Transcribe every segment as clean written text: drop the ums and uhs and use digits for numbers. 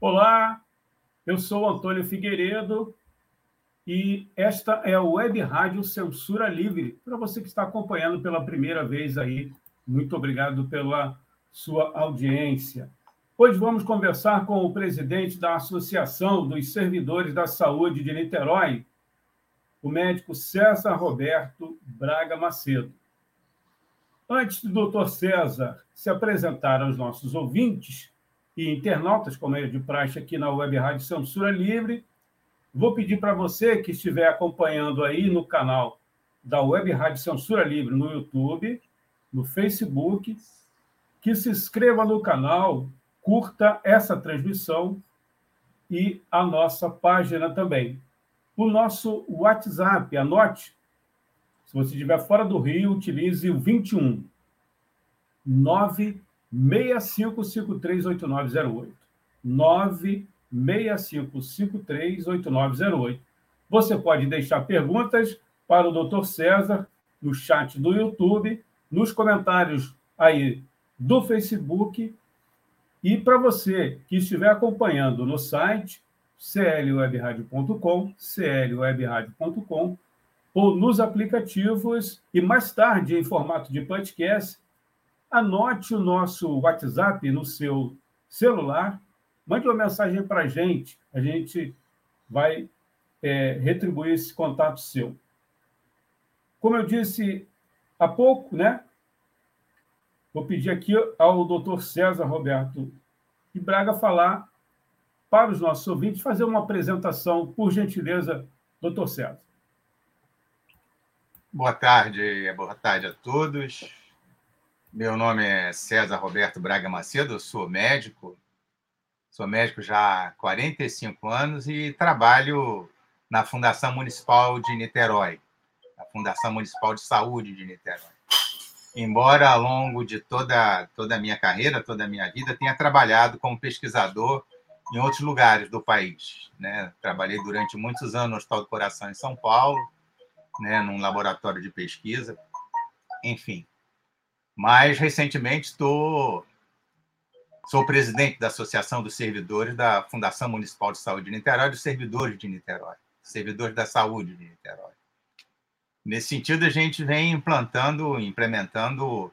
Olá, eu sou Antônio Figueiredo e esta é a Web Rádio Censura Livre. Para você que está acompanhando pela primeira vez aí, muito obrigado pela sua audiência. Hoje vamos conversar com o presidente da Associação dos Servidores da Saúde de Niterói, o médico César Roberto Braga Macedo. Antes do Dr. César se apresentar aos nossos ouvintes e internautas, como é de praxe aqui na Web Rádio Censura Livre, vou pedir para você que estiver acompanhando aí no canal da Web Rádio Censura Livre no YouTube, no Facebook, que se inscreva no canal, curta essa transmissão e a nossa página também. O nosso WhatsApp, anote, se você estiver fora do Rio, utilize o 21 965538908. 965538908. Você pode deixar perguntas para o Dr. César no chat do YouTube, nos comentários aí do Facebook. E para você que estiver acompanhando no site clwebradio.com, ou nos aplicativos e mais tarde em formato de podcast, anote o nosso WhatsApp no seu celular, mande uma mensagem para a gente vai retribuir esse contato seu. Como eu disse há pouco, né? Vou pedir aqui ao Dr. César Roberto de Braga falar para os nossos ouvintes, fazer uma apresentação, por gentileza, Dr. César. Boa tarde a todos. Meu nome é César Roberto Braga Macedo, eu sou médico já há 45 anos e trabalho na Fundação Municipal de Niterói, a Fundação Municipal de Saúde de Niterói. Embora ao longo de toda a minha carreira, toda a minha vida, tenha trabalhado como pesquisador em outros lugares do país, né? Trabalhei durante muitos anos no Hospital do Coração em São Paulo, né? Num laboratório de pesquisa, enfim. Mas, recentemente, sou presidente da Associação dos Servidores da Fundação Municipal de Saúde de Niterói, dos Servidores de Niterói, Servidores da Saúde de Niterói. Nesse sentido, a gente vem implementando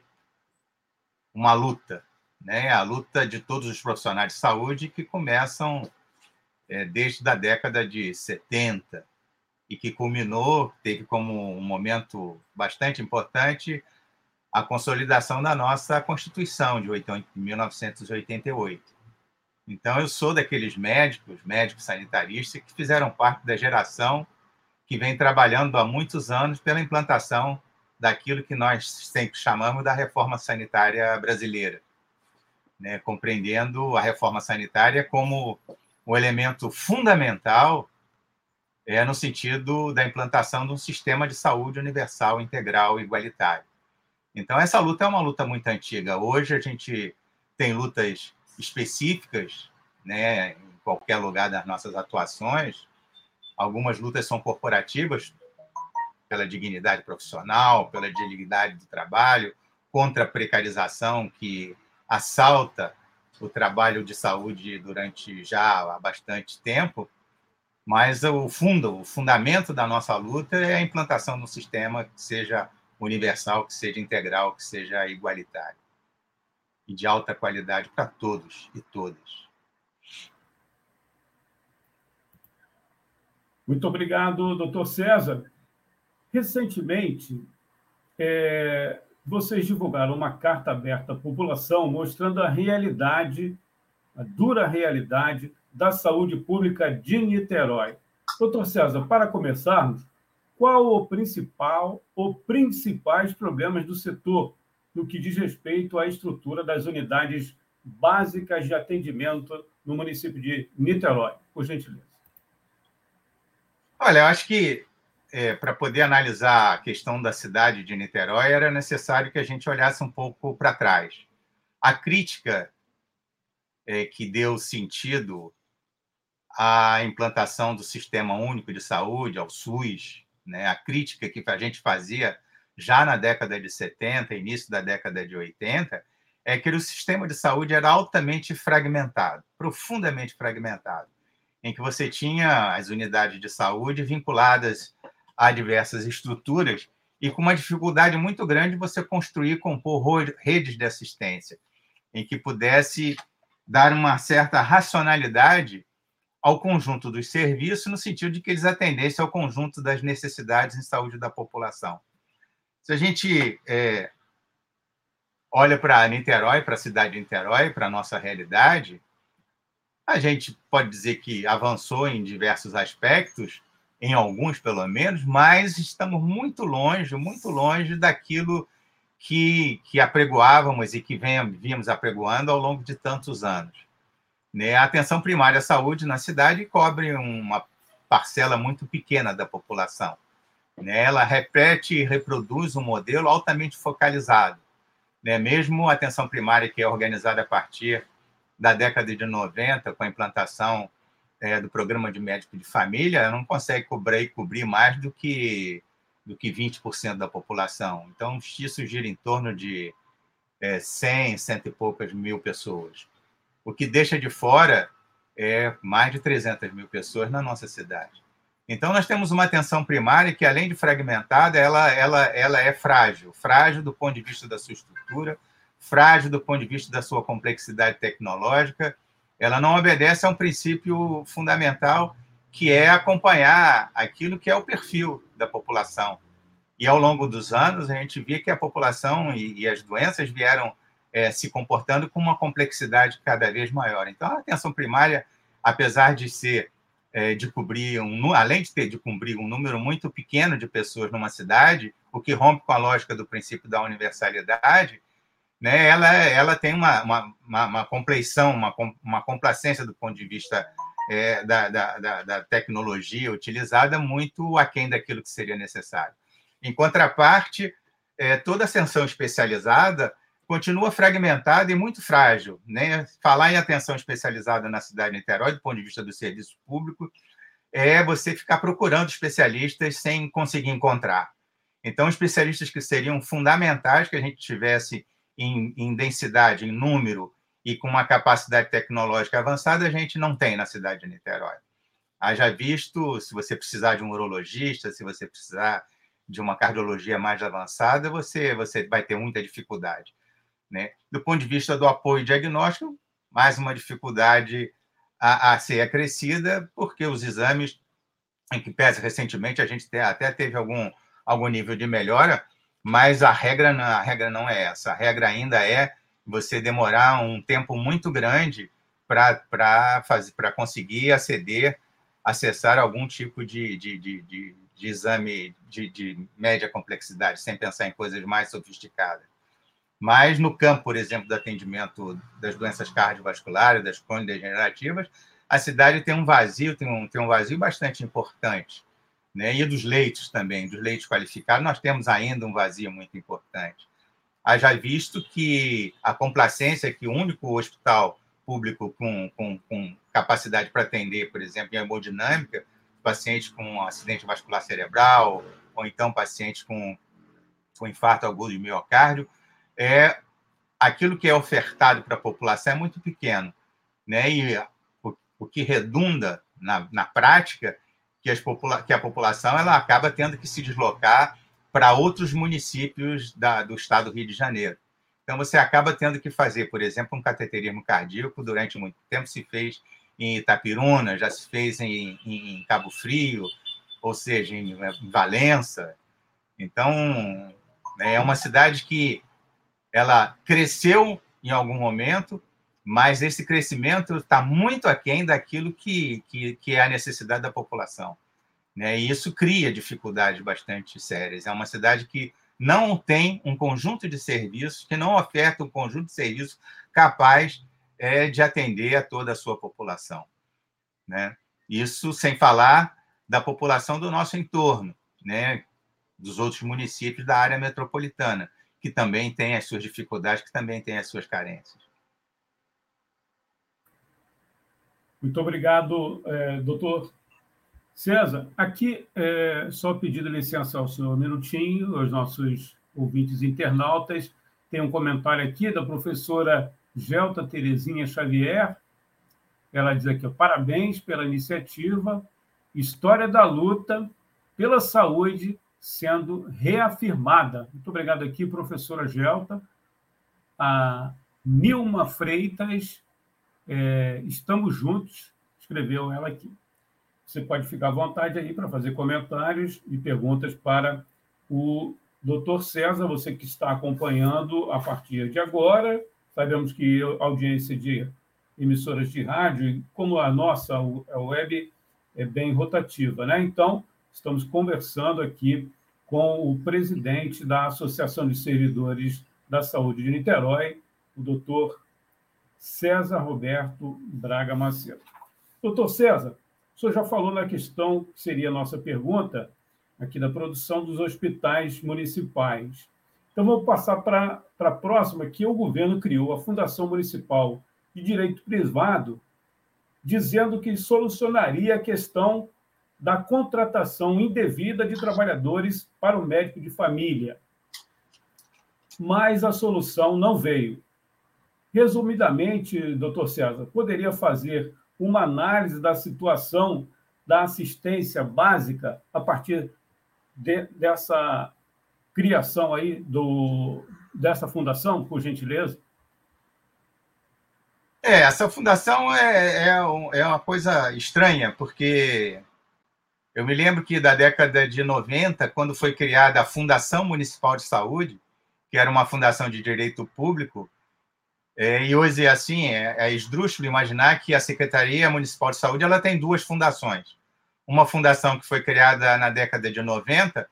uma luta, né? A luta de todos os profissionais de saúde que começam desde a década de 70 e que culminou, teve como um momento bastante importante a consolidação da nossa Constituição de 1988. Então, eu sou daqueles médicos sanitaristas, que fizeram parte da geração que vem trabalhando há muitos anos pela implantação daquilo que nós sempre chamamos da reforma sanitária brasileira, né? Compreendendo a reforma sanitária como um elemento fundamental no sentido da implantação de um sistema de saúde universal, integral e igualitário. Então, essa luta é uma luta muito antiga. Hoje, a gente tem lutas específicas, né, em qualquer lugar das nossas atuações. Algumas lutas são corporativas, pela dignidade profissional, pela dignidade do trabalho, contra a precarização que assalta o trabalho de saúde durante já há bastante tempo. Mas o fundamento da nossa luta é a implantação de um sistema que seja universal, que seja integral, que seja igualitário e de alta qualidade para todos e todas. Muito obrigado, Dr. César. Recentemente, vocês divulgaram uma carta aberta à população mostrando a realidade, a dura realidade da saúde pública de Niterói. Dr. César, para começarmos, qual os principais problemas do setor no que diz respeito à estrutura das unidades básicas de atendimento no município de Niterói, por gentileza. Olha, eu acho que para poder analisar a questão da cidade de Niterói, era necessário que a gente olhasse um pouco para trás. A crítica que deu sentido à implantação do Sistema Único de Saúde, ao SUS, né? A crítica que a gente fazia já na década de 70, início da década de 80, é que o sistema de saúde era altamente fragmentado, profundamente fragmentado, em que você tinha as unidades de saúde vinculadas a diversas estruturas e com uma dificuldade muito grande você construir e compor redes de assistência, em que pudesse dar uma certa racionalidade ao conjunto dos serviços, no sentido de que eles atendessem ao conjunto das necessidades em saúde da população. Se a gente olha para Niterói, para a cidade de Niterói, para a nossa realidade, a gente pode dizer que avançou em diversos aspectos, em alguns pelo menos, mas estamos muito longe daquilo que apregoávamos e que vínhamos apregoando ao longo de tantos anos. Né? A atenção primária à saúde na cidade cobre uma parcela muito pequena da população. Né? Ela repete e reproduz um modelo altamente focalizado. Né? Mesmo a atenção primária, que é organizada a partir da década de 90, com a implantação do programa de médico de família, não consegue cobrir mais do que 20% da população. Então, isso gira em torno de 100 e poucas mil pessoas. O que deixa de fora é mais de 300 mil pessoas na nossa cidade. Então, nós temos uma atenção primária que, além de fragmentada, ela é frágil. Frágil do ponto de vista da sua estrutura, frágil do ponto de vista da sua complexidade tecnológica. Ela não obedece a um princípio fundamental, que é acompanhar aquilo que é o perfil da população. E, ao longo dos anos, a gente via que a população e as doenças vieram se comportando com uma complexidade cada vez maior. Então, a atenção primária, apesar de ser... além de cobrir um número muito pequeno de pessoas numa cidade, o que rompe com a lógica do princípio da universalidade, né, ela tem uma complacência do ponto de vista da tecnologia utilizada muito aquém daquilo que seria necessário. Em contraparte, toda a atenção especializada continua fragmentada e muito frágil. Né? Falar em atenção especializada na cidade de Niterói, do ponto de vista do serviço público, é você ficar procurando especialistas sem conseguir encontrar. Então, especialistas que seriam fundamentais que a gente tivesse em densidade, em número e com uma capacidade tecnológica avançada, a gente não tem na cidade de Niterói. Haja visto, se você precisar de um urologista, se você precisar de uma cardiologia mais avançada, você vai ter muita dificuldade. Né? Do ponto de vista do apoio diagnóstico, mais uma dificuldade a ser acrescida, porque os exames, em que pese recentemente, a gente até teve algum nível de melhora, mas a regra não é essa. A regra ainda é você demorar um tempo muito grande para conseguir acessar algum tipo de exame de média complexidade, sem pensar em coisas mais sofisticadas. Mas no campo, por exemplo, do atendimento das doenças cardiovasculares, das crônicas degenerativas, a cidade tem um vazio, tem um vazio bastante importante. Né? E dos leitos também, dos leitos qualificados, nós temos ainda um vazio muito importante. Haja visto que a complacência que o único hospital público com capacidade para atender, por exemplo, em hemodinâmica, pacientes com acidente vascular cerebral, ou então pacientes com infarto agudo de miocárdio, aquilo que é ofertado para a população é muito pequeno, né? E o que redunda na prática que a população ela acaba tendo que se deslocar para outros municípios do estado do Rio de Janeiro. Então, você acaba tendo que fazer, por exemplo, um cateterismo cardíaco. Durante muito tempo se fez em Itapiruna, já se fez em Cabo Frio, ou seja, em Valença. Então, é uma cidade que ela cresceu em algum momento, mas esse crescimento está muito aquém daquilo que é a necessidade da população. Né? E isso cria dificuldades bastante sérias. É uma cidade que não tem um conjunto de serviços, que não oferta um conjunto de serviços capaz é de atender a toda a sua população, né? Isso sem falar da população do nosso entorno, né? Dos outros municípios da área metropolitana, que também tem as suas dificuldades, que também tem as suas carências. Muito obrigado, doutor César. Aqui, só pedindo licença ao senhor minutinho, aos nossos ouvintes internautas, tem um comentário aqui da professora Gelta Terezinha Xavier. Ela diz aqui, parabéns pela iniciativa, história da luta pela saúde sendo reafirmada. Muito obrigado aqui, professora Gelta. A Nilma Freitas, estamos juntos, escreveu ela aqui. Você pode ficar à vontade aí para fazer comentários e perguntas para o doutor César, você que está acompanhando a partir de agora. Sabemos que a audiência de emissoras de rádio, como a nossa, a web, é bem rotativa, né? Então, estamos conversando aqui com o presidente da Associação dos Servidores da Saúde de Niterói, o doutor César Roberto Braga Macedo. Doutor César, o senhor já falou na questão que seria a nossa pergunta aqui da produção dos hospitais municipais. Então, vou passar para a próxima, que o governo criou a Fundação Municipal de Direito Privado, dizendo que solucionaria a questão da contratação indevida de trabalhadores para o médico de família. Mas a solução não veio. Resumidamente, doutor César, poderia fazer uma análise da situação da assistência básica a partir dessa criação aí dessa fundação, por gentileza? Essa fundação é uma coisa estranha, porque eu me lembro que da década de 90, quando foi criada a Fundação Municipal de Saúde, que era uma fundação de direito público, e hoje, assim, é esdrúxulo imaginar que a Secretaria Municipal de Saúde ela tem duas fundações. Uma fundação que foi criada na década de 90,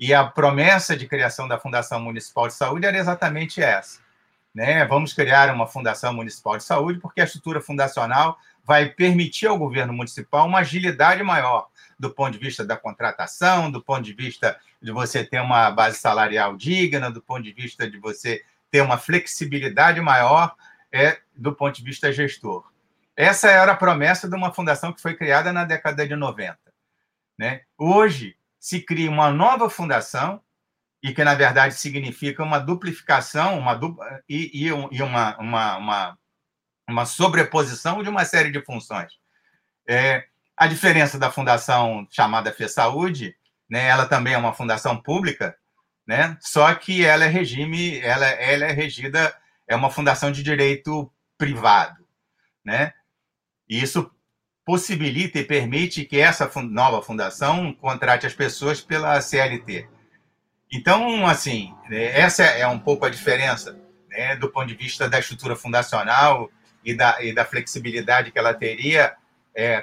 e a promessa de criação da Fundação Municipal de Saúde era exatamente essa, né? Vamos criar uma Fundação Municipal de Saúde porque a estrutura fundacional vai permitir ao governo municipal uma agilidade maior do ponto de vista da contratação, do ponto de vista de você ter uma base salarial digna, do ponto de vista de você ter uma flexibilidade maior do ponto de vista gestor. Essa era a promessa de uma fundação que foi criada na década de 90. Né? Hoje, se cria uma nova fundação, e que, na verdade, significa uma duplicação uma sobreposição de uma série de funções. A diferença da fundação chamada FESaúde, né, ela também é uma fundação pública, né? Só que ela é regime, ela é regida, é uma fundação de direito privado, né? E isso possibilita e permite que essa nova fundação contrate as pessoas pela CLT. Então, assim, essa é um pouco a diferença, né, do ponto de vista da estrutura fundacional e da flexibilidade que ela teria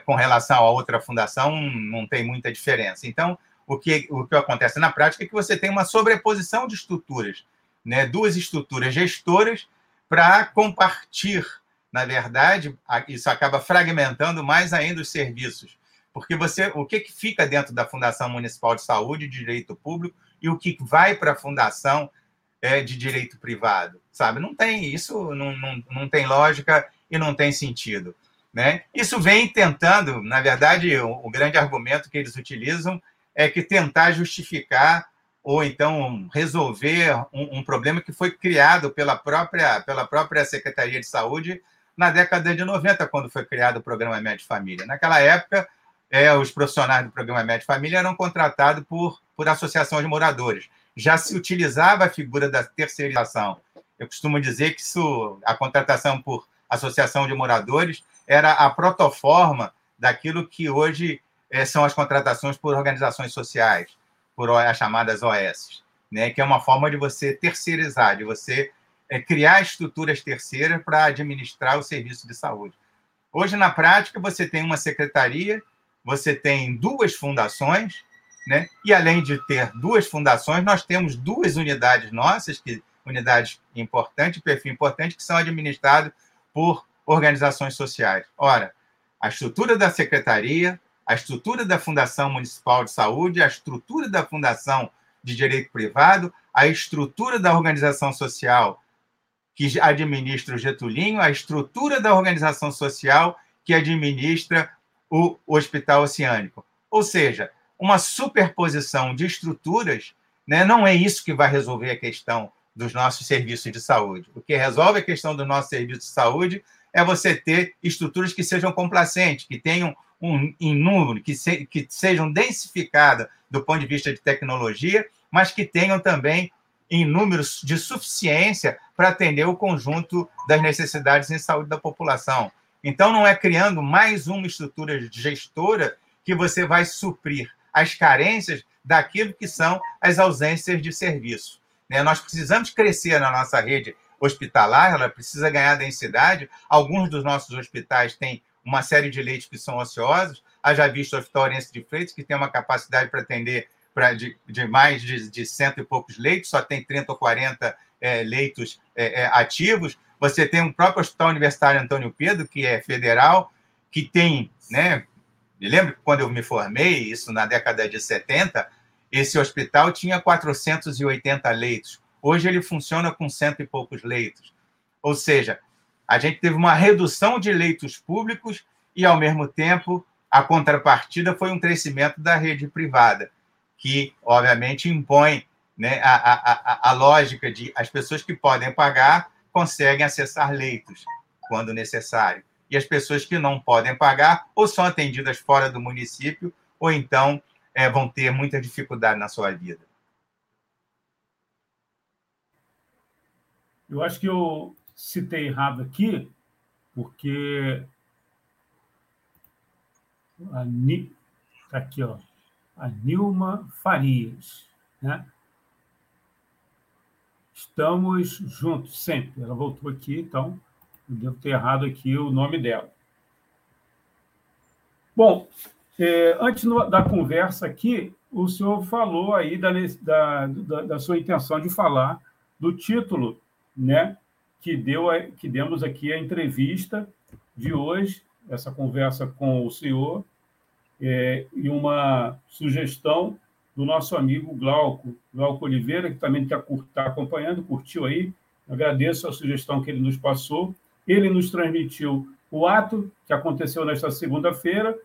com relação à outra fundação, não tem muita diferença. Então, o que acontece na prática é que você tem uma sobreposição de estruturas, né? Duas estruturas gestoras para compartilhar. Na verdade, isso acaba fragmentando mais ainda os serviços, porque o que fica dentro da Fundação Municipal de Saúde de Direito Público e o que vai para a Fundação de Direito Privado, sabe? Não tem isso, não tem lógica e não tem sentido, né? Isso vem tentando, na verdade, o grande argumento que eles utilizam é que tentar justificar ou, então, resolver um problema que foi criado pela própria Secretaria de Saúde na década de 90, quando foi criado o Programa Médio Família. Naquela época, os profissionais do Programa Médio Família eram contratados por associação de moradores. Já se utilizava a figura da terceirização. Eu costumo dizer que a contratação por associação de moradores era a protoforma daquilo que hoje são as contratações por organizações sociais, por as chamadas OS, né? Que é uma forma de você terceirizar, de você criar estruturas terceiras para administrar o serviço de saúde. Hoje, na prática, você tem uma secretaria, você tem duas fundações, né? E, além de ter duas fundações, nós temos duas unidades nossas, unidades importantes, perfil importante, que são administradas por organizações sociais. Ora, a estrutura da Secretaria, a estrutura da Fundação Municipal de Saúde, a estrutura da Fundação de Direito Privado, a estrutura da organização social que administra o Getulinho, a estrutura da organização social que administra o Hospital Oceânico. Ou seja, uma superposição de estruturas, né, não é isso que vai resolver a questão dos nossos serviços de saúde. O que resolve a questão do nosso serviço de saúde é você ter estruturas que sejam complacentes, que tenham um número, que sejam densificadas do ponto de vista de tecnologia, mas que tenham também em números de suficiência para atender o conjunto das necessidades em saúde da população. Então, não é criando mais uma estrutura gestora que você vai suprir as carências daquilo que são as ausências de serviço. Né? Nós precisamos crescer na nossa rede hospitalar, ela precisa ganhar densidade. Alguns dos nossos hospitais têm uma série de leitos que são ociosos. Haja visto o Hospital Orense de Freitas, que tem uma capacidade para atender de mais de 100 e poucos leitos, só tem 30 ou 40 leitos ativos. Você tem o próprio Hospital Universitário Antônio Pedro, que é federal, que tem... Né, eu lembro que quando eu me formei, isso na década de 70, esse hospital tinha 480 leitos. Hoje ele funciona com 100 e poucos leitos. Ou seja, a gente teve uma redução de leitos públicos e, ao mesmo tempo, a contrapartida foi um crescimento da rede privada, que, obviamente, impõe, né, a lógica de as pessoas que podem pagar conseguem acessar leitos quando necessário. E as pessoas que não podem pagar ou são atendidas fora do município ou, então, vão ter muita dificuldade na sua vida. Eu acho que eu citei errado aqui, porque tá aqui, ó, a Nilma Farias, né? Estamos juntos sempre. Ela voltou aqui, então eu devo ter errado aqui o nome dela. Bom, antes da conversa aqui, o senhor falou aí da sua intenção de falar do título, né, que demos aqui a entrevista de hoje, essa conversa com o senhor, e uma sugestão do nosso amigo Glauco Oliveira, que também está acompanhando, curtiu aí. Agradeço a sugestão que ele nos passou. Ele nos transmitiu o ato que aconteceu nesta segunda-feira. Eu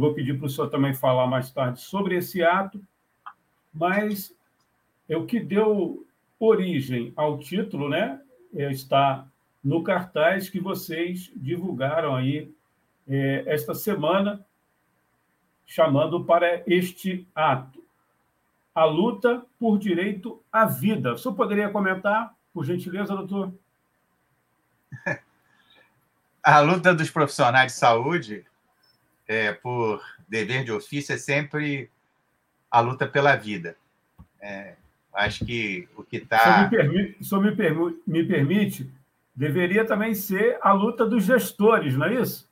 vou pedir para o senhor também falar mais tarde sobre esse ato, mas é o que deu origem ao título, né? Está no cartaz que vocês divulgaram aí esta semana, chamando para este ato: a luta por direito à vida. O senhor poderia comentar, por gentileza, doutor? A luta dos profissionais de saúde, por dever de ofício, é sempre a luta pela vida. Acho que o que está... O senhor me permite, deveria também ser a luta dos gestores, não é isso?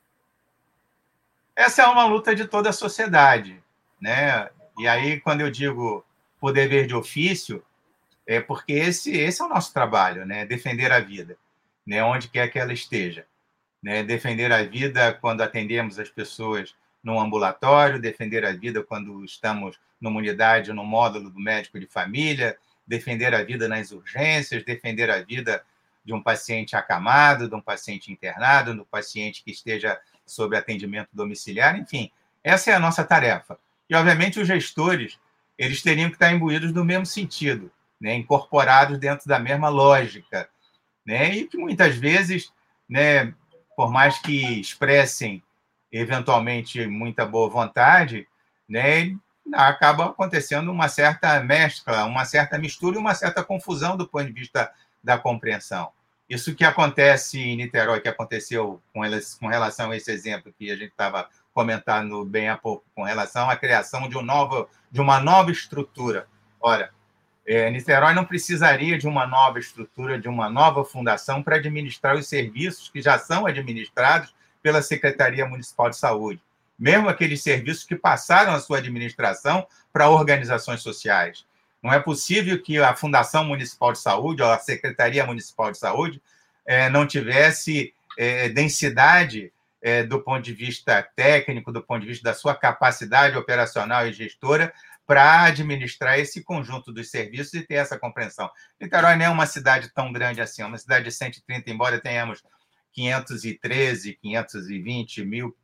Essa é uma luta de toda a sociedade, né? E aí, quando eu digo por dever de ofício, é porque esse é o nosso trabalho, né? Defender a vida, né? Onde quer que ela esteja. Né? Defender a vida quando atendemos as pessoas num ambulatório, defender a vida quando estamos numa unidade, num módulo do médico de família, defender a vida nas urgências, defender a vida de um paciente acamado, de um paciente internado, de um paciente que esteja sob atendimento domiciliar, enfim. Essa é a nossa tarefa. E, obviamente, os gestores, eles teriam que estar imbuídos do mesmo sentido, né? Incorporados dentro da mesma lógica, né? E que muitas vezes, né, por mais que expressem eventualmente muita boa vontade, né, acaba acontecendo uma certa mescla, uma certa mistura e uma certa confusão do ponto de vista da compreensão. Isso que acontece em Niterói, que aconteceu com relação a esse exemplo que a gente estava comentando bem há pouco, com relação à criação de uma nova estrutura. Ora, Niterói não precisaria de uma nova estrutura, de uma nova fundação para administrar os serviços que já são administrados pela Secretaria Municipal de Saúde, mesmo aqueles serviços que passaram a sua administração para organizações sociais. Não é possível que a Fundação Municipal de Saúde ou a Secretaria Municipal de Saúde não tivesse densidade do ponto de vista técnico, do ponto de vista da sua capacidade operacional e gestora para administrar esse conjunto dos serviços e ter essa compreensão. Niterói não é uma cidade tão grande assim, é uma cidade de 130, embora tenhamos 513, 520 mil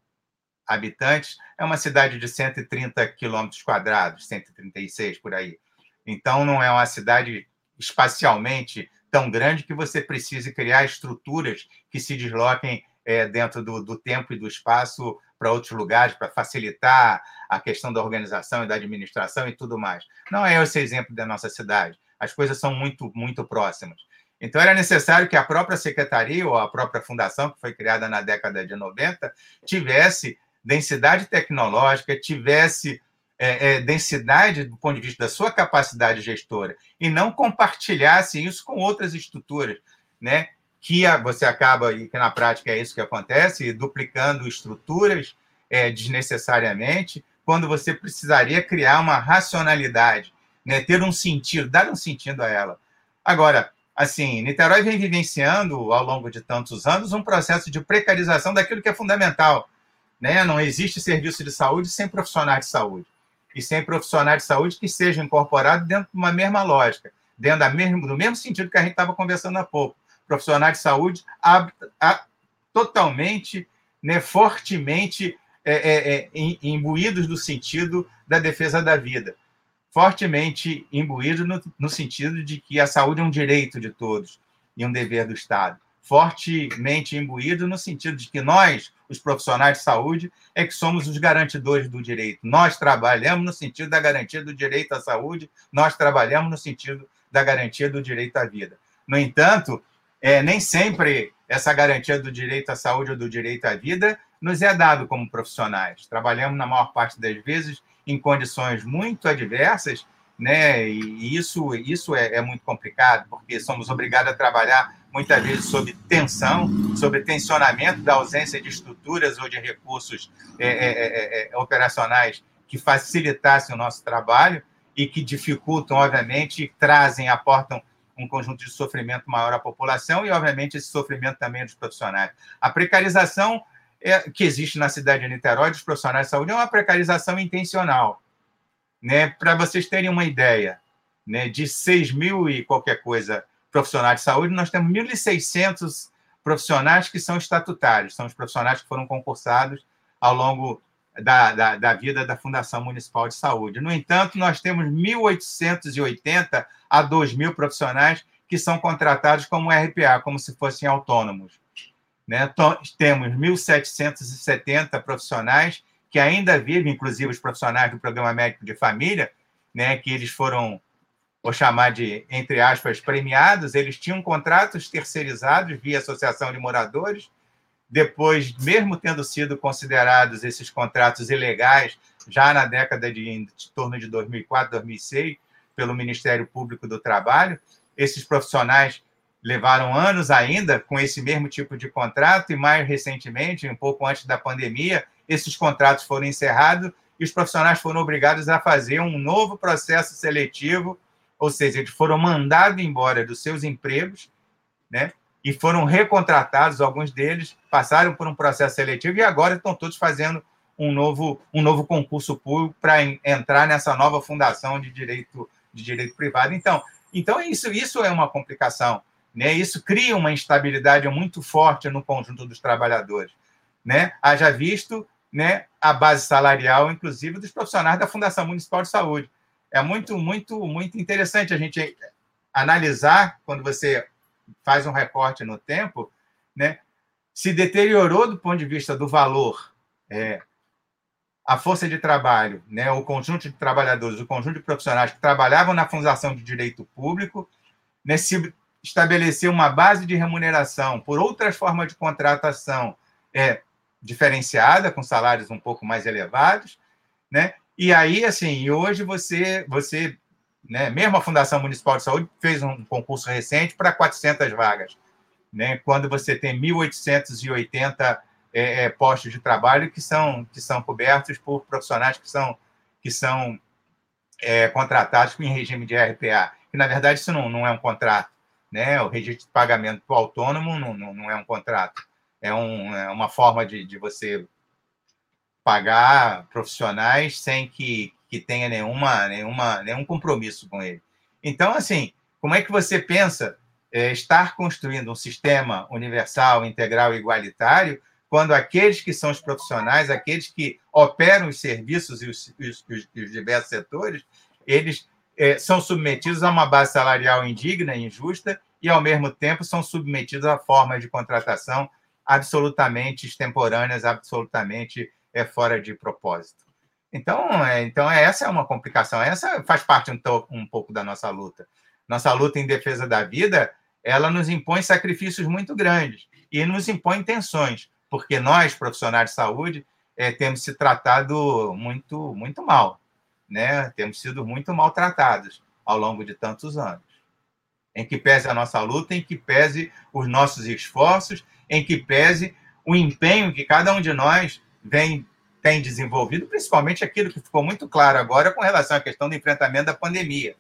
habitantes, é uma cidade de 130 quilômetros quadrados, 136 por aí. Então, não é uma cidade espacialmente tão grande que você precise criar estruturas que se desloquem dentro do tempo e do espaço para outros lugares, para facilitar a questão da organização e da administração e tudo mais. Não é esse exemplo da nossa cidade. As coisas são muito, muito próximas. Então, era necessário que a própria secretaria ou a própria fundação, que foi criada na década de 90, tivesse densidade tecnológica, tivesse densidade do ponto de vista da sua capacidade gestora e não compartilhasse isso com outras estruturas, né? Que você acaba, e que na prática é isso que acontece, duplicando estruturas desnecessariamente, quando você precisaria criar uma racionalidade, né? Ter um sentido, dar um sentido a ela. Agora, assim, Niterói vem vivenciando, ao longo de tantos anos, um processo de precarização daquilo que é fundamental, né? Não existe serviço de saúde sem profissionais de saúde, e sem profissionais de saúde que sejam incorporados dentro de uma mesma lógica, dentro do mesmo sentido que a gente estava conversando há pouco. Profissionais de saúde totalmente, né, fortemente imbuídos no sentido da defesa da vida, fortemente imbuídos no sentido de que a saúde é um direito de todos e um dever do Estado, fortemente imbuídos no sentido de que nós, os profissionais de saúde, é que somos os garantidores do direito. Nós trabalhamos no sentido da garantia do direito à saúde, nós trabalhamos no sentido da garantia do direito à vida. No entanto, nem sempre essa garantia do direito à saúde ou do direito à vida nos é dado como profissionais. Trabalhamos, na maior parte das vezes, em condições muito adversas, né? E isso é muito complicado, porque somos obrigados a trabalhar, muitas vezes, sob tensão, sob tensionamento da ausência de estruturas ou de recursos operacionais que facilitassem o nosso trabalho e que dificultam, obviamente, e trazem, aportam um conjunto de sofrimento maior à população e, obviamente, esse sofrimento também dos profissionais. A precarização que existe na cidade de Niterói dos profissionais de saúde é uma precarização intencional, né? Para vocês terem uma ideia, né, de 6 mil e qualquer coisa profissionais de saúde, nós temos 1.600 profissionais que são estatutários, são os profissionais que foram concursados ao longo da vida da Fundação Municipal de Saúde. No entanto, nós temos 1.880 a 2.000 profissionais que são contratados como RPA, como se fossem autônomos, né? Temos 1.770 profissionais que ainda vivem, inclusive os profissionais do Programa Médico de Família, né? Que eles foram, vou chamar de, entre aspas, premiados, eles tinham contratos terceirizados via Associação de Moradores. Depois, mesmo tendo sido considerados esses contratos ilegais, já na década de torno de 2004, 2006, pelo Ministério Público do Trabalho, esses profissionais levaram anos ainda com esse mesmo tipo de contrato e, mais recentemente, um pouco antes da pandemia, esses contratos foram encerrados e os profissionais foram obrigados a fazer um novo processo seletivo, ou seja, eles foram mandados embora dos seus empregos, né? E foram recontratados, alguns deles passaram por um processo seletivo e agora estão todos fazendo um novo concurso público para entrar nessa nova fundação de direito privado. Então isso é uma complicação, né? Isso cria uma instabilidade muito forte no conjunto dos trabalhadores, né? Haja visto, né, a base salarial, inclusive, dos profissionais da Fundação Municipal de Saúde. É muito, muito, muito interessante a gente analisar, quando você faz um recorte no tempo, né? Se deteriorou do ponto de vista do valor, a força de trabalho, né? O conjunto de trabalhadores, o conjunto de profissionais que trabalhavam na Fundação de Direito Público, né? Se estabeleceu uma base de remuneração por outras formas de contratação diferenciada, com salários um pouco mais elevados, né? E aí, assim, hoje você né? Mesmo a Fundação Municipal de Saúde fez um concurso recente para 400 vagas, né? Quando você tem 1.880 postos de trabalho que são cobertos por profissionais que são contratados em regime de RPA. E, na verdade, isso não é um contrato, né? O registro de pagamento do autônomo não é um contrato. é uma forma de você pagar profissionais sem que tenha nenhum compromisso com ele. Então, assim, como é que você pensa estar construindo um sistema universal, integral e igualitário, quando aqueles que são os profissionais, aqueles que operam os serviços e os diversos setores, eles são submetidos a uma base salarial indigna e injusta e, ao mesmo tempo, são submetidos a formas de contratação absolutamente extemporâneas, absolutamente fora de propósito. Então, essa é uma complicação. Essa faz parte um pouco da nossa luta. Nossa luta em defesa da vida, ela nos impõe sacrifícios muito grandes e nos impõe tensões, porque nós, profissionais de saúde, temos se tratado muito, muito mal, né? Temos sido muito maltratados ao longo de tantos anos. Em que pese a nossa luta, em que pese os nossos esforços, em que pese o empenho que cada um de nós tem desenvolvido, principalmente aquilo que ficou muito claro agora com relação à questão do enfrentamento da pandemia,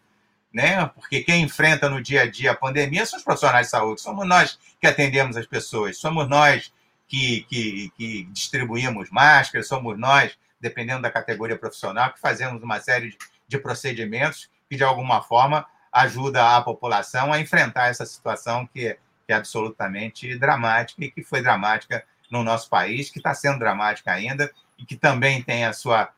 né? Porque quem enfrenta no dia a dia a pandemia são os profissionais de saúde, somos nós que atendemos as pessoas, somos nós que distribuímos máscaras, somos nós, dependendo da categoria profissional, que fazemos uma série de procedimentos que, de alguma forma, ajuda a população a enfrentar essa situação que é absolutamente dramática e que foi dramática no nosso país, que está sendo dramática ainda e que também tem a sua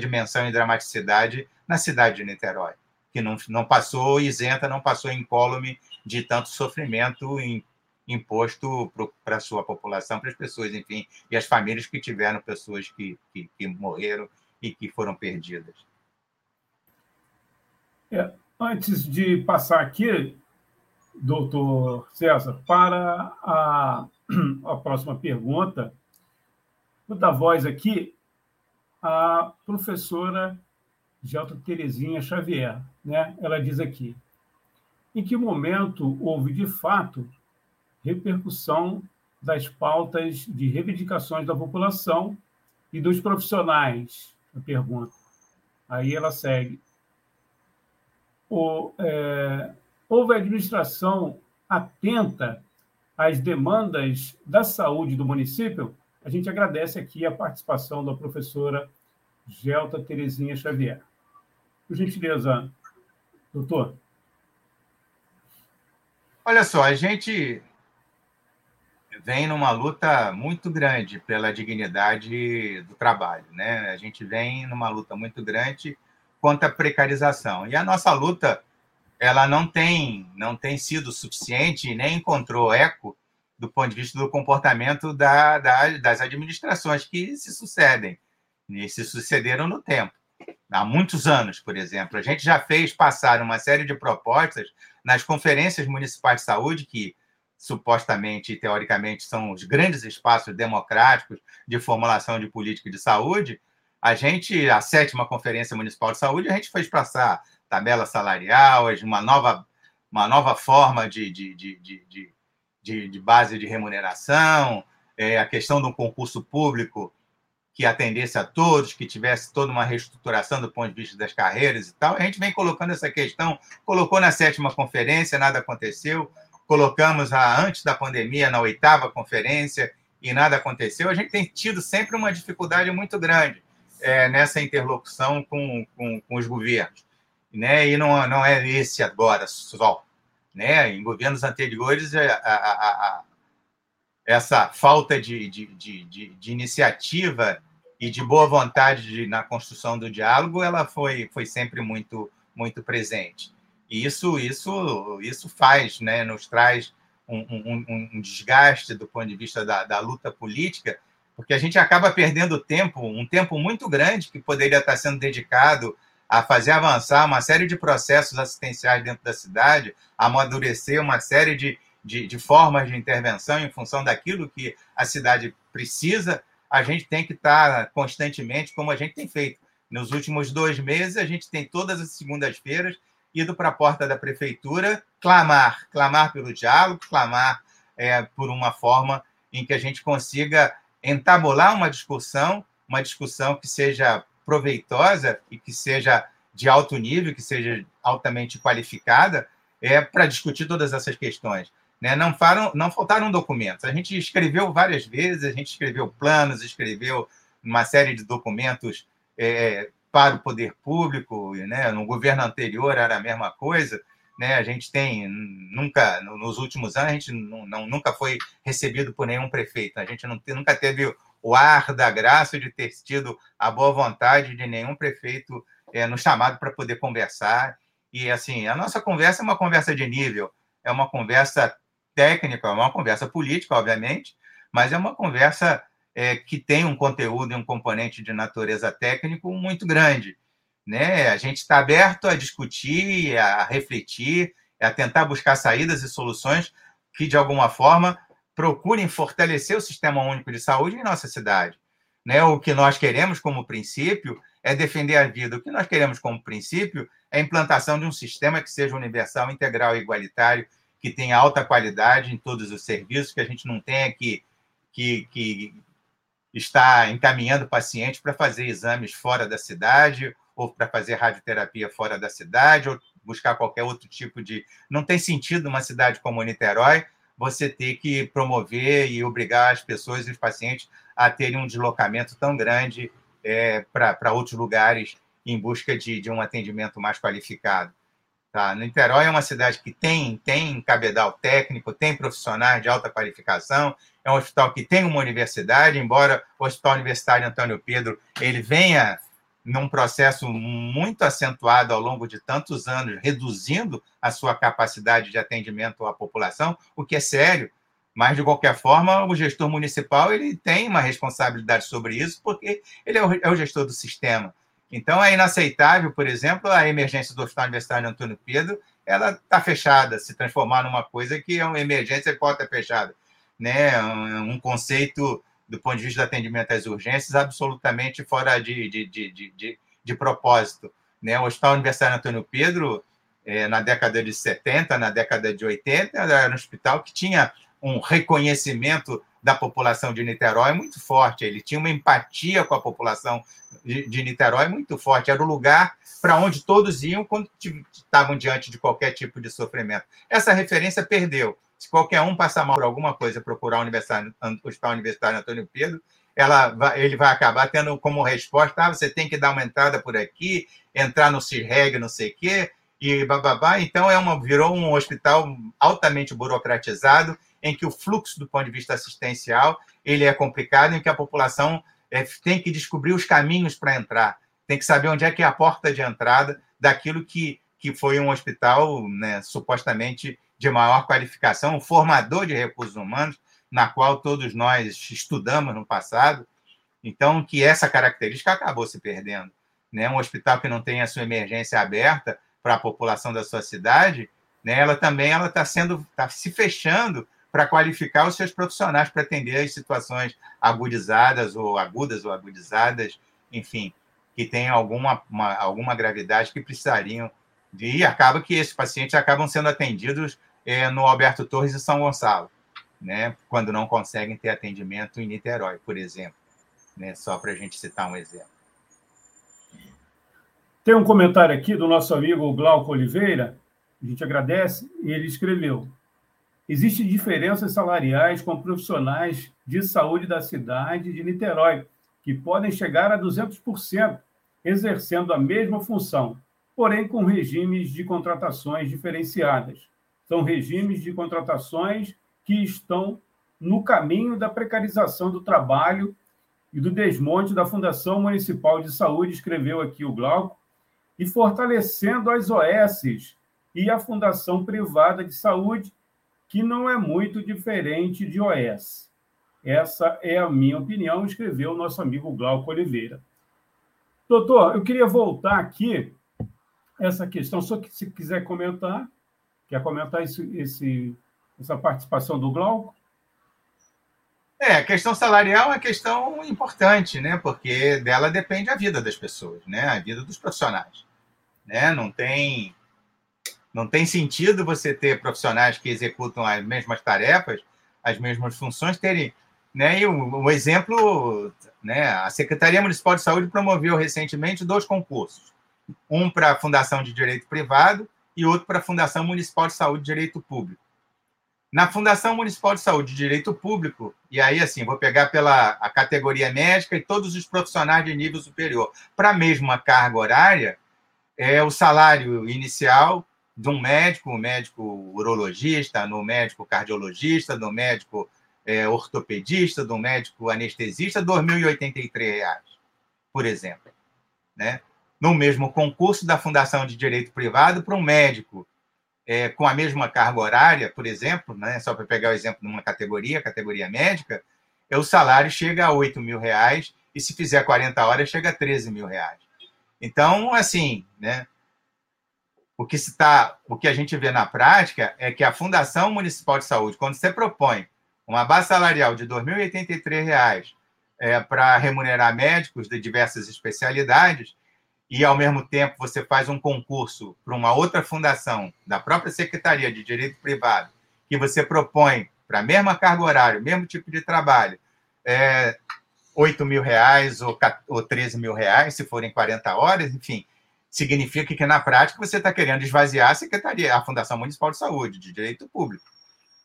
dimensão e dramaticidade na cidade de Niterói, que não passou isenta, não passou incólume de tanto sofrimento imposto para a sua população, para as pessoas, enfim, e as famílias que tiveram pessoas que morreram e que foram perdidas. Antes de passar aqui, doutor César, para a próxima pergunta, vou dar voz aqui à professora Gelta Terezinha Xavier, né? Ela diz aqui: em que momento houve, de fato, repercussão das pautas de reivindicações da população e dos profissionais? A pergunta. Aí ela segue. Houve administração atenta às demandas da saúde do município? A gente agradece aqui a participação da professora Gelta Terezinha Xavier. Por gentileza, doutor. Olha só, a gente vem numa luta muito grande pela dignidade do trabalho, né? A gente vem numa luta muito grande contra a precarização. E a nossa luta, ela não tem sido suficiente e nem encontrou eco do ponto de vista do comportamento das administrações que se sucedem e se sucederam no tempo. Há muitos anos, por exemplo, a gente já fez passar uma série de propostas nas conferências municipais de saúde que, supostamente e teoricamente, são os grandes espaços democráticos de formulação de política de saúde. A 7ª Conferência Municipal de Saúde, a gente fez passar tabela salarial, uma nova forma de base de remuneração, a questão de um concurso público que atendesse a todos, que tivesse toda uma reestruturação do ponto de vista das carreiras e tal. A gente vem colocando essa questão, colocou na 7ª Conferência, nada aconteceu, colocamos antes da pandemia na 8ª Conferência e nada aconteceu. A gente tem tido sempre uma dificuldade muito grande nessa interlocução com os governos, né? E não é esse agora só, né? Em governos anteriores, essa falta de iniciativa e de boa vontade na construção do diálogo, ela foi sempre muito, muito presente. E isso faz, né? Nos traz um desgaste do ponto de vista da luta política, porque a gente acaba perdendo tempo, um tempo muito grande que poderia estar sendo dedicado a fazer avançar uma série de processos assistenciais dentro da cidade, a amadurecer uma série de formas de intervenção em função daquilo que a cidade precisa. A gente tem que estar constantemente, como a gente tem feito. Nos últimos 2 meses, a gente tem todas as segundas-feiras ido para a porta da prefeitura clamar pelo diálogo, clamar por uma forma em que a gente consiga entabular uma discussão que seja proveitosa e que seja de alto nível, que seja altamente qualificada, para discutir todas essas questões. né? Não faltaram documentos. A gente escreveu várias vezes, a gente escreveu planos, escreveu uma série de documentos para o poder público, né? No governo anterior era a mesma coisa, né? A gente nos últimos anos, a gente nunca foi recebido por nenhum prefeito, a gente nunca teve o ar da graça de ter tido a boa vontade de nenhum prefeito nos chamado para poder conversar. E, assim, a nossa conversa é uma conversa de nível, é uma conversa técnica, é uma conversa política, obviamente, mas é uma conversa que tem um conteúdo e um componente de natureza técnico muito grande, né? A gente está aberto a discutir, a refletir, a tentar buscar saídas e soluções que, de alguma forma, procurem fortalecer o Sistema Único de Saúde em nossa cidade, né? O que nós queremos como princípio é defender a vida. O que nós queremos como princípio é a implantação de um sistema que seja universal, integral e igualitário, que tenha alta qualidade em todos os serviços, que a gente não tenha que estar encaminhando pacientes para fazer exames fora da cidade ou para fazer radioterapia fora da cidade ou buscar qualquer outro tipo de... Não tem sentido numa cidade como Niterói você ter que promover e obrigar as pessoas e os pacientes a terem um deslocamento tão grande para outros lugares em busca de um atendimento mais qualificado. Tá? Niterói é uma cidade que tem cabedal técnico, tem profissionais de alta qualificação, é um hospital que tem uma universidade, embora o Hospital Universitário Antônio Pedro ele venha num processo muito acentuado ao longo de tantos anos, reduzindo a sua capacidade de atendimento à população, o que é sério. Mas, de qualquer forma, o gestor municipal ele tem uma responsabilidade sobre isso, porque ele é o gestor do sistema. Então, é inaceitável, por exemplo, a emergência do Hospital Universitário Antônio Pedro, ela está fechada, se transformar numa coisa que é uma emergência porta estar fechada, né? Um conceito, do ponto de vista do atendimento às urgências, absolutamente fora de propósito, né? O Hospital Universitário Antônio Pedro, na década de 70, na década de 80, era um hospital que tinha um reconhecimento da população de Niterói muito forte, ele tinha uma empatia com a população de Niterói muito forte, era o lugar para onde todos iam quando estavam diante de qualquer tipo de sofrimento. Essa referência perdeu. Se qualquer um passar mal por alguma coisa, procurar o Hospital Universitário Antônio Pedro, ele vai acabar tendo como resposta, você tem que dar uma entrada por aqui, entrar no CIRREG, não sei o quê, e bababá. Então, virou um hospital altamente burocratizado, em que o fluxo, do ponto de vista assistencial, ele é complicado, em que a população tem que descobrir os caminhos para entrar, tem que saber onde é que é a porta de entrada daquilo que foi um hospital, né, supostamente de maior qualificação, um formador de recursos humanos, na qual todos nós estudamos no passado. Então, que essa característica acabou se perdendo, né? Um hospital que não tem a sua emergência aberta para a população da sua cidade, né, ela também está se fechando para qualificar os seus profissionais para atender as situações agudas ou agudizadas, enfim, que tem alguma gravidade que precisariam. E acaba que esses pacientes acabam sendo atendidos no Alberto Torres e São Gonçalo, né, quando não conseguem ter atendimento em Niterói, por exemplo, né, só para a gente citar um exemplo. Tem um comentário aqui do nosso amigo Glauco Oliveira, a gente agradece, e ele escreveu: existem diferenças salariais com profissionais de saúde da cidade de Niterói, que podem chegar a 200%, exercendo a mesma função, porém com regimes de contratações diferenciadas. São regimes de contratações que estão no caminho da precarização do trabalho e do desmonte da Fundação Municipal de Saúde, escreveu aqui o Glauco, e fortalecendo as OSs e a Fundação Privada de Saúde, que não é muito diferente de OS. Essa é a minha opinião, escreveu o nosso amigo Glauco Oliveira. Doutor, eu queria voltar aqui essa questão, só que se quiser comentar, essa participação do Glauco? A questão salarial é uma questão importante, né? Porque dela depende a vida das pessoas, né? A vida dos profissionais, né? Não tem sentido você ter profissionais que executam as mesmas tarefas, as mesmas funções, terem... Né? E o exemplo, né? A Secretaria Municipal de Saúde promoveu recentemente 2 concursos, um para a Fundação de Direito Privado e outro para a Fundação Municipal de Saúde de Direito Público. Na Fundação Municipal de Saúde de Direito Público, e aí, assim, vou pegar pela a categoria médica e todos os profissionais de nível superior, para a mesma carga horária, é o salário inicial de um médico urologista, no médico cardiologista, do médico ortopedista, do médico anestesista, R$ 2.083, por exemplo, né? No mesmo concurso da Fundação de Direito Privado para um médico com a mesma carga horária, por exemplo, né? Só para pegar o exemplo de uma categoria, categoria médica, o salário chega a R$ 8.000 e se fizer 40 horas chega a R$ 13.000. Então, assim, né? O que a gente vê na prática é que a Fundação Municipal de Saúde, quando você propõe uma base salarial de R$ 2.083 para remunerar médicos de diversas especialidades, e, ao mesmo tempo, você faz um concurso para uma outra fundação da própria Secretaria de Direito Privado, que você propõe para a mesma carga horária, o mesmo tipo de trabalho, R$ 8.000 ou R$ 13.000, se forem 40 horas, enfim, significa que, na prática, você está querendo esvaziar a Secretaria, a Fundação Municipal de Saúde de Direito Público,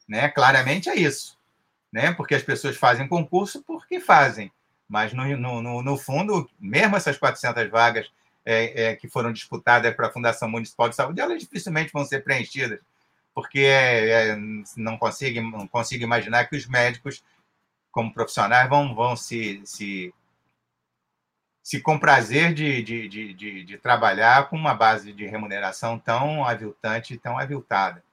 né? Claramente é isso, né? Porque as pessoas fazem concurso porque fazem, mas, no fundo, mesmo essas 400 vagas que foram disputadas para a Fundação Municipal de Saúde, elas dificilmente vão ser preenchidas, porque não consigo imaginar que os médicos, como profissionais, vão se comprazer de trabalhar com uma base de remuneração tão aviltante e tão aviltada.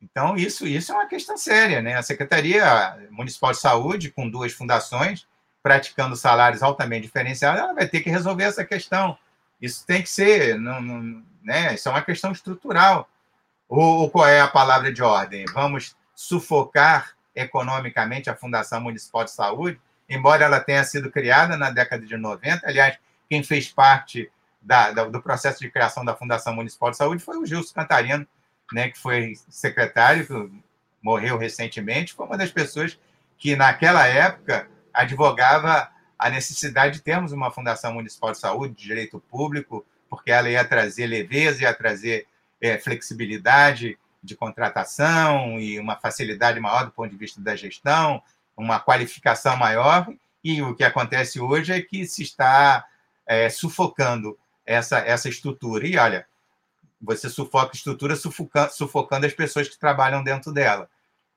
Então, isso é uma questão séria, né? A Secretaria Municipal de Saúde, com duas fundações, praticando salários altamente diferenciados, ela vai ter que resolver essa questão. Isso tem que ser, né? Isso é uma questão estrutural. Ou qual é a palavra de ordem? Vamos sufocar economicamente a Fundação Municipal de Saúde, embora ela tenha sido criada na década de 90. Aliás, quem fez parte do processo de criação da Fundação Municipal de Saúde foi o Gilson Cantarino, né, que foi secretário, que morreu recentemente, foi uma das pessoas que, naquela época, advogava a necessidade de termos uma Fundação Municipal de Saúde de Direito Público, porque ela ia trazer leveza, ia trazer flexibilidade de contratação e uma facilidade maior do ponto de vista da gestão, uma qualificação maior, e o que acontece hoje é que se está sufocando essa estrutura. E, olha, você sufoca a estrutura sufocando as pessoas que trabalham dentro dela.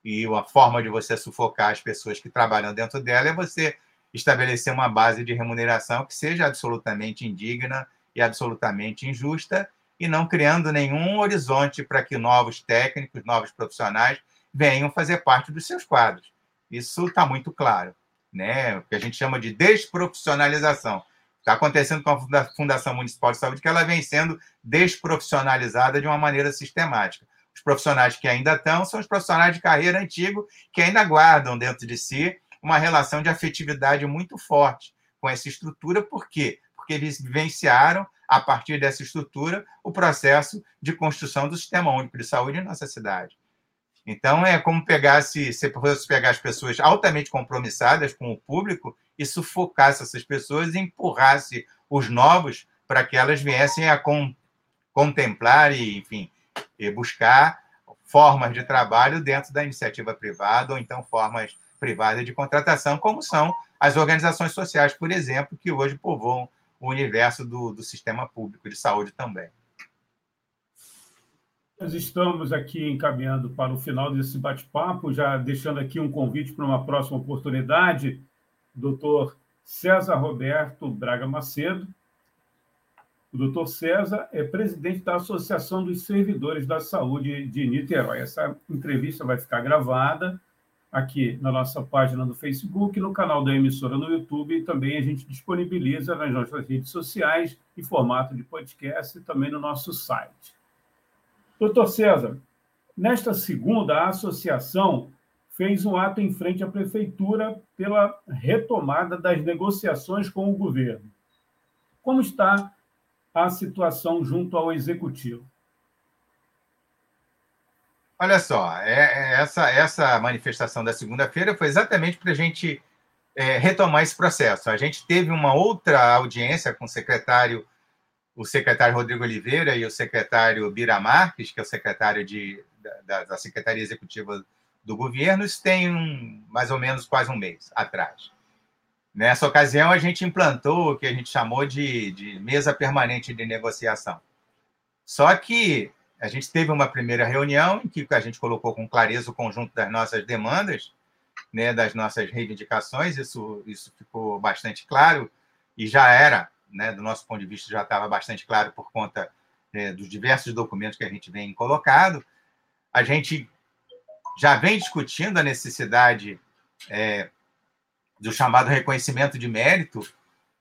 E a forma de você sufocar as pessoas que trabalham dentro dela é você estabelecer uma base de remuneração que seja absolutamente indigna e absolutamente injusta, e não criando nenhum horizonte para que novos técnicos, novos profissionais venham fazer parte dos seus quadros. Isso está muito claro, né? O que a gente chama de desprofissionalização. Está acontecendo com a Fundação Municipal de Saúde, que ela vem sendo desprofissionalizada de uma maneira sistemática. Os profissionais que ainda estão são os profissionais de carreira antigo, que ainda guardam dentro de si uma relação de afetividade muito forte com essa estrutura. Por quê? Porque eles vivenciaram, a partir dessa estrutura, o processo de construção do Sistema Único de Saúde em nossa cidade. Então, é como se pegar as pessoas altamente compromissadas com o público e sufocasse essas pessoas e empurrasse os novos para que elas viessem a contemplar e, enfim, e buscar formas de trabalho dentro da iniciativa privada, ou então formas privadas de contratação, como são as organizações sociais, por exemplo, que hoje povoam o universo do sistema público de saúde também. Nós estamos aqui encaminhando para o final desse bate-papo, já deixando aqui um convite para uma próxima oportunidade, doutor César Roberto Braga Macedo. O doutor César é presidente da Associação dos Servidores da Saúde de Niterói. Essa entrevista vai ficar gravada aqui na nossa página do Facebook, no canal da emissora no YouTube, e também a gente disponibiliza nas nossas redes sociais, em formato de podcast, e também no nosso site. Doutor César, nesta segunda, a associação fez um ato em frente à prefeitura pela retomada das negociações com o governo. Como está a situação junto ao Executivo? Olha só, essa manifestação da segunda-feira foi exatamente para a gente retomar esse processo. A gente teve uma outra audiência com o secretário Rodrigo Oliveira e o secretário Bira Marques, que é o secretário da Secretaria Executiva do Governo, isso tem mais ou menos quase um mês atrás. Nessa ocasião, a gente implantou o que a gente chamou de mesa permanente de negociação. Só que a gente teve uma primeira reunião em que a gente colocou com clareza o conjunto das nossas demandas, né, das nossas reivindicações, isso ficou bastante claro, e já era, né, do nosso ponto de vista, já estava bastante claro por conta dos diversos documentos que a gente vem colocado. A gente já vem discutindo a necessidade do chamado reconhecimento de mérito,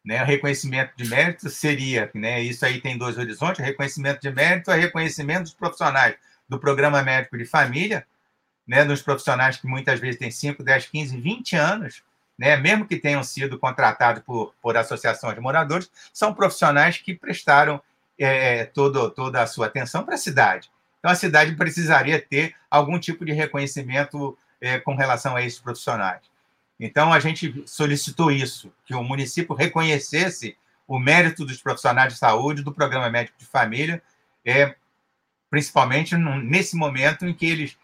né? O reconhecimento de mérito seria, né, isso aí tem dois horizontes, reconhecimento de mérito é reconhecimento dos profissionais do Programa Médico de Família, né, dos profissionais que muitas vezes têm 5, 10, 15, 20 anos, né, mesmo que tenham sido contratados por associações de moradores, são profissionais que prestaram toda a sua atenção para a cidade. Então, a cidade precisaria ter algum tipo de reconhecimento com relação a esses profissionais. Então, a gente solicitou isso, que o município reconhecesse o mérito dos profissionais de saúde do Programa Médico de Família, principalmente nesse momento em que eles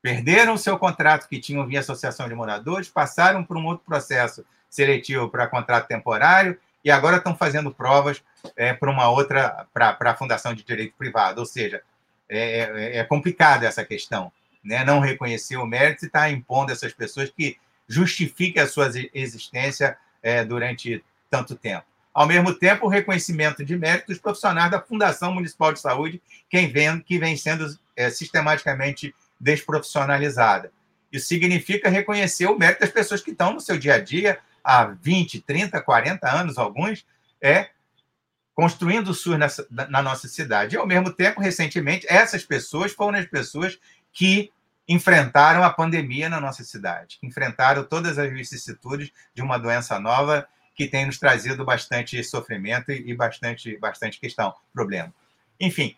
perderam o seu contrato que tinham via Associação de Moradores, passaram por um outro processo seletivo para contrato temporário e agora estão fazendo provas para a Fundação de Direito Privado. Ou seja, é complicada essa questão, né? Não reconhecer o mérito e está impondo essas pessoas que justifique a sua existência durante tanto tempo. Ao mesmo tempo, o reconhecimento de mérito dos profissionais da Fundação Municipal de Saúde, que vem sendo sistematicamente desprofissionalizada. Isso significa reconhecer o mérito das pessoas que estão no seu dia a dia, há 20, 30, 40 anos, alguns, construindo o SUS na nossa cidade. E, ao mesmo tempo, recentemente, essas pessoas foram as pessoas que enfrentaram a pandemia na nossa cidade, enfrentaram todas as vicissitudes de uma doença nova que tem nos trazido bastante sofrimento e bastante problema. Enfim,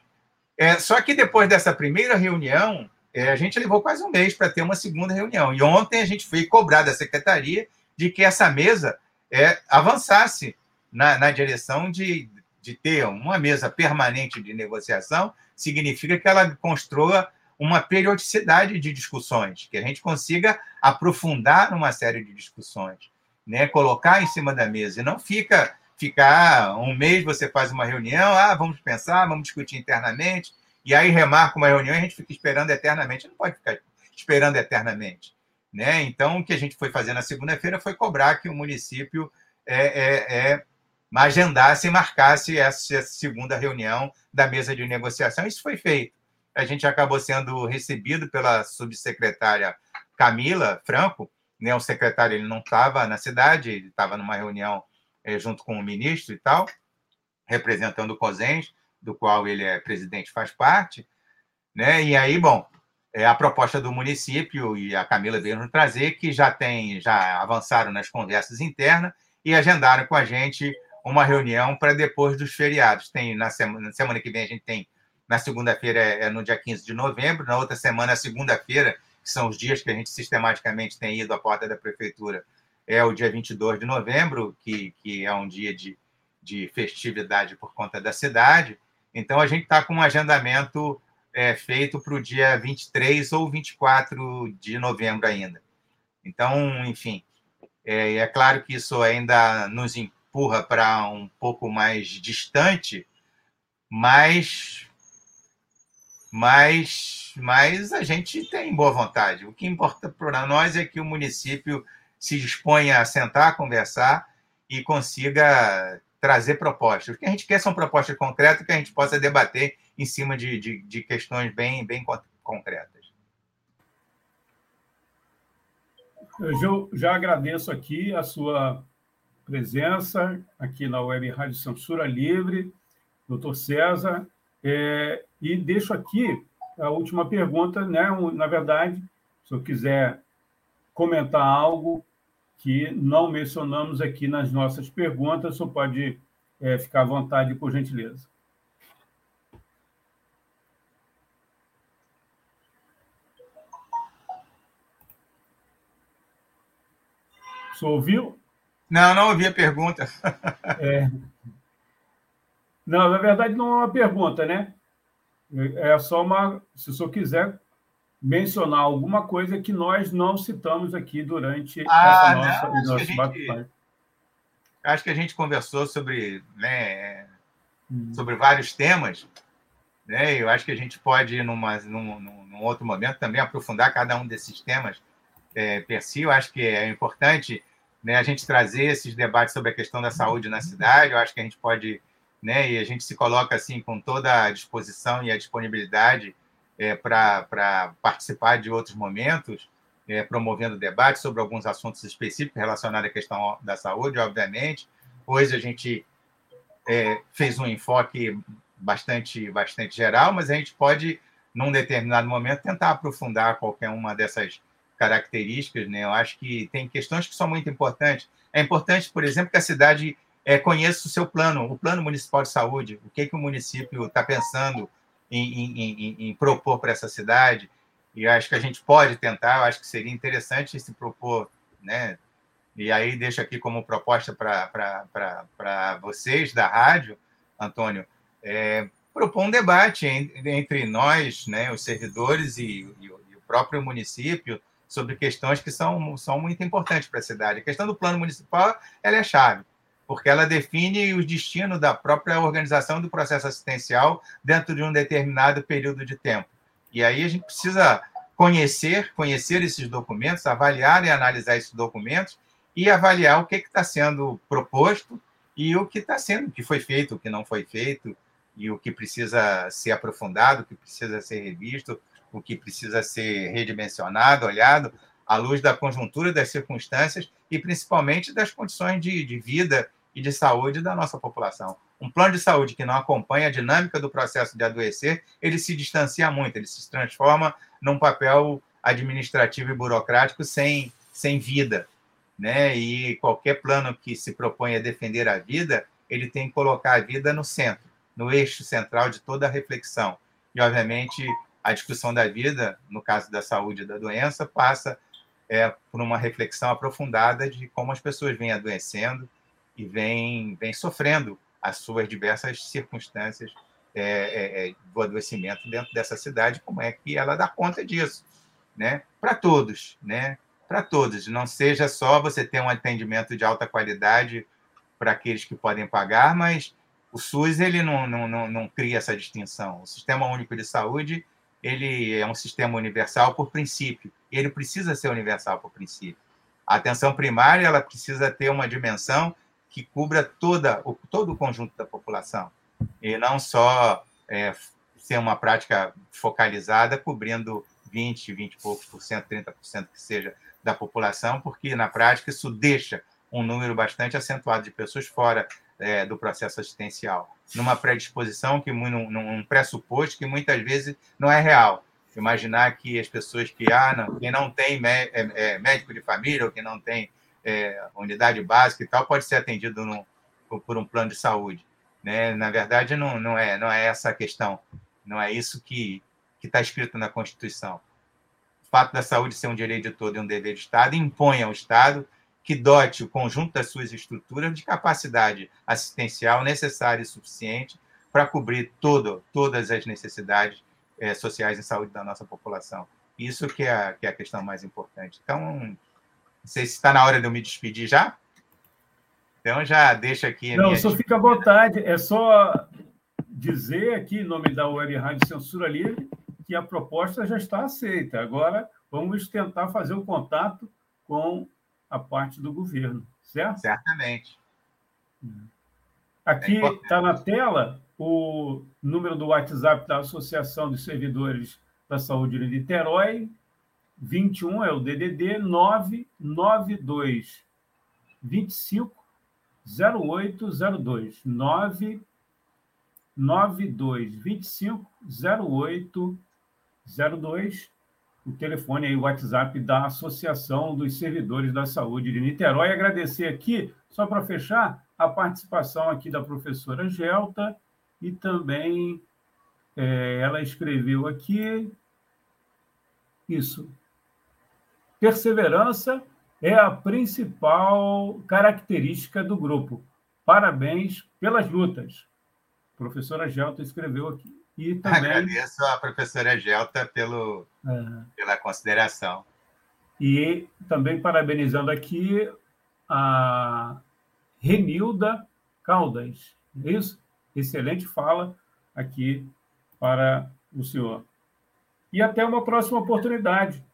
só que depois dessa primeira reunião, a gente levou quase um mês para ter uma segunda reunião, e ontem a gente foi cobrar da Secretaria de que essa mesa avançasse na direção de ter uma mesa permanente de negociação. Significa que ela construa uma periodicidade de discussões, que a gente consiga aprofundar uma série de discussões, né? Colocar em cima da mesa, e não ficar um mês você faz uma reunião, vamos pensar, vamos discutir internamente, e aí remarca uma reunião e a gente fica esperando eternamente. Não pode ficar esperando eternamente, né? Então, o que a gente foi fazer na segunda-feira foi cobrar que o município agendasse e marcasse essa segunda reunião da mesa de negociação. Isso foi feito. A gente acabou sendo recebido pela subsecretária Camila Franco, né? O secretário ele não estava na cidade, ele estava numa reunião junto com o ministro e tal, representando o COSENS, do qual ele é presidente, faz parte, né? E aí, bom, a proposta do município, e a Camila veio nos trazer, que já avançaram nas conversas internas e agendaram com a gente uma reunião para depois dos feriados. Tem na semana que vem a gente tem. Na segunda-feira é no dia 15 de novembro, na outra semana, segunda-feira, que são os dias que a gente sistematicamente tem ido à porta da prefeitura, é o dia 22 de novembro, que é um dia de festividade por conta da cidade. Então, a gente está com um agendamento feito para o dia 23 ou 24 de novembro ainda. Então, enfim, é claro que isso ainda nos empurra para um pouco mais distante, mas a gente tem boa vontade. O que importa para nós é que o município se disponha a sentar, conversar e consiga trazer propostas. O que a gente quer são propostas concretas que a gente possa debater em cima de questões bem concretas. Eu já agradeço aqui a sua presença aqui na Web Rádio Censura Livre, doutor César. E deixo aqui a última pergunta, né? Na verdade, se eu quiser comentar algo que não mencionamos aqui nas nossas perguntas, só pode ficar à vontade, por gentileza. Você ouviu? Não ouvi a pergunta. Não, na verdade, não é uma pergunta, né? É só uma... Se o senhor quiser mencionar alguma coisa que nós não citamos aqui durante nosso bate-papo. Acho que a gente conversou sobre, né, sobre vários temas, né? Eu acho que a gente pode, num outro momento, também aprofundar cada um desses temas per si. Eu acho que é importante, né, a gente trazer esses debates sobre a questão da saúde na cidade. Eu acho que a gente pode, né, e a gente se coloca assim, com toda a disposição e a disponibilidade para participar de outros momentos, promovendo debate sobre alguns assuntos específicos relacionados à questão da saúde, obviamente. Hoje a gente fez um enfoque bastante geral, mas a gente pode, num determinado momento, tentar aprofundar qualquer uma dessas características, né? Eu acho que tem questões que são muito importantes. É importante, por exemplo, que a cidade conheça o seu plano, o Plano Municipal de Saúde, o que o município está pensando em propor para essa cidade, e acho que a gente pode tentar, eu acho que seria interessante se propor, né? E aí deixo aqui como proposta para vocês da rádio, Antônio, propor um debate entre nós, né, os servidores e o próprio município, sobre questões que são muito importantes para a cidade. A questão do plano municipal ela é chave, porque ela define o destino da própria organização do processo assistencial dentro de um determinado período de tempo. E aí a gente precisa conhecer esses documentos, avaliar e analisar esses documentos e avaliar o que está sendo proposto e o que está sendo, o que foi feito, o que não foi feito, e o que precisa ser aprofundado, o que precisa ser revisto, o que precisa ser redimensionado, olhado, à luz da conjuntura, das circunstâncias e, principalmente, das condições de vida e de saúde da nossa população. Um plano de saúde que não acompanha a dinâmica do processo de adoecer, ele se distancia muito, ele se transforma num papel administrativo e burocrático sem vida, né? E qualquer plano que se propõe a defender a vida, ele tem que colocar a vida no centro, no eixo central de toda a reflexão. E, obviamente, a discussão da vida, no caso da saúde e da doença, passa por uma reflexão aprofundada de como as pessoas vêm adoecendo e vêm sofrendo as suas diversas circunstâncias do adoecimento dentro dessa cidade, como é que ela dá conta disso, né? Para todos, né? Para todos. Não seja só você ter um atendimento de alta qualidade para aqueles que podem pagar, mas o SUS ele não cria essa distinção. O Sistema Único de Saúde ele é um sistema universal por princípio. Ele precisa ser universal por princípio. A atenção primária ela precisa ter uma dimensão que cubra todo o conjunto da população, e não só ser uma prática focalizada, cobrindo 20%, 20 e poucos por cento, 30% que seja da população, porque, na prática, isso deixa um número bastante acentuado de pessoas fora do processo assistencial, numa predisposição, num pressuposto que muitas vezes não é real. Imaginar que as pessoas que não tem médico de família ou que não tem unidade básica e tal, pode ser atendido por um plano de saúde, né? Na verdade, não é essa a questão, não é isso que está escrito na Constituição. O fato da saúde ser um direito de todo e um dever de Estado impõe ao Estado que dote o conjunto das suas estruturas de capacidade assistencial necessária e suficiente para cobrir todas as necessidades sociais e saúde da nossa população. Isso que é a questão mais importante. Então, não sei se está na hora de eu me despedir já. Então, já deixo aqui... Não, só fica à vontade. É só dizer aqui, em nome da Web Rádio Censura Livre, que a proposta já está aceita. Agora, vamos tentar fazer o contato com a parte do governo, certo? Certamente. Aqui está na tela o número do WhatsApp da Associação dos Servidores da Saúde de Niterói, 21 é o DDD 992 25 0802. 992 25 0802. O telefone aí, o WhatsApp da Associação dos Servidores da Saúde de Niterói. Agradecer aqui, só para fechar, a participação aqui da professora Gelta e também ela escreveu aqui isso. Perseverança é a principal característica do grupo. Parabéns pelas lutas. A professora Gelta escreveu aqui. E também... Agradeço à professora Gelta pela consideração. E também parabenizando aqui a Renilda Caldas. Isso? Excelente fala aqui para o senhor. E até uma próxima oportunidade.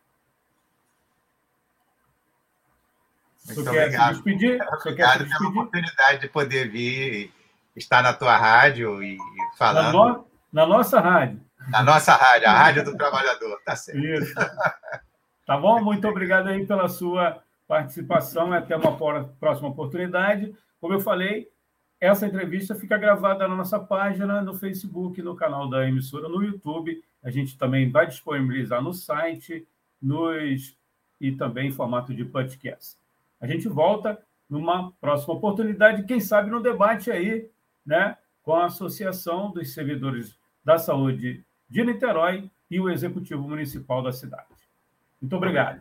Muito obrigado. Obrigado pela oportunidade de poder vir estar na tua rádio e falando. Na nossa rádio. Na nossa rádio, a Rádio do Trabalhador, tá certo. Isso. Tá bom? Muito obrigado aí pela sua participação. Até uma próxima oportunidade. Como eu falei, essa entrevista fica gravada na nossa página, no Facebook, no canal da emissora, no YouTube. A gente também vai disponibilizar no site e também em formato de podcast. A gente volta numa próxima oportunidade, quem sabe no debate aí, né, com a Associação dos Servidores da Saúde de Niterói e o Executivo Municipal da cidade. Muito obrigado.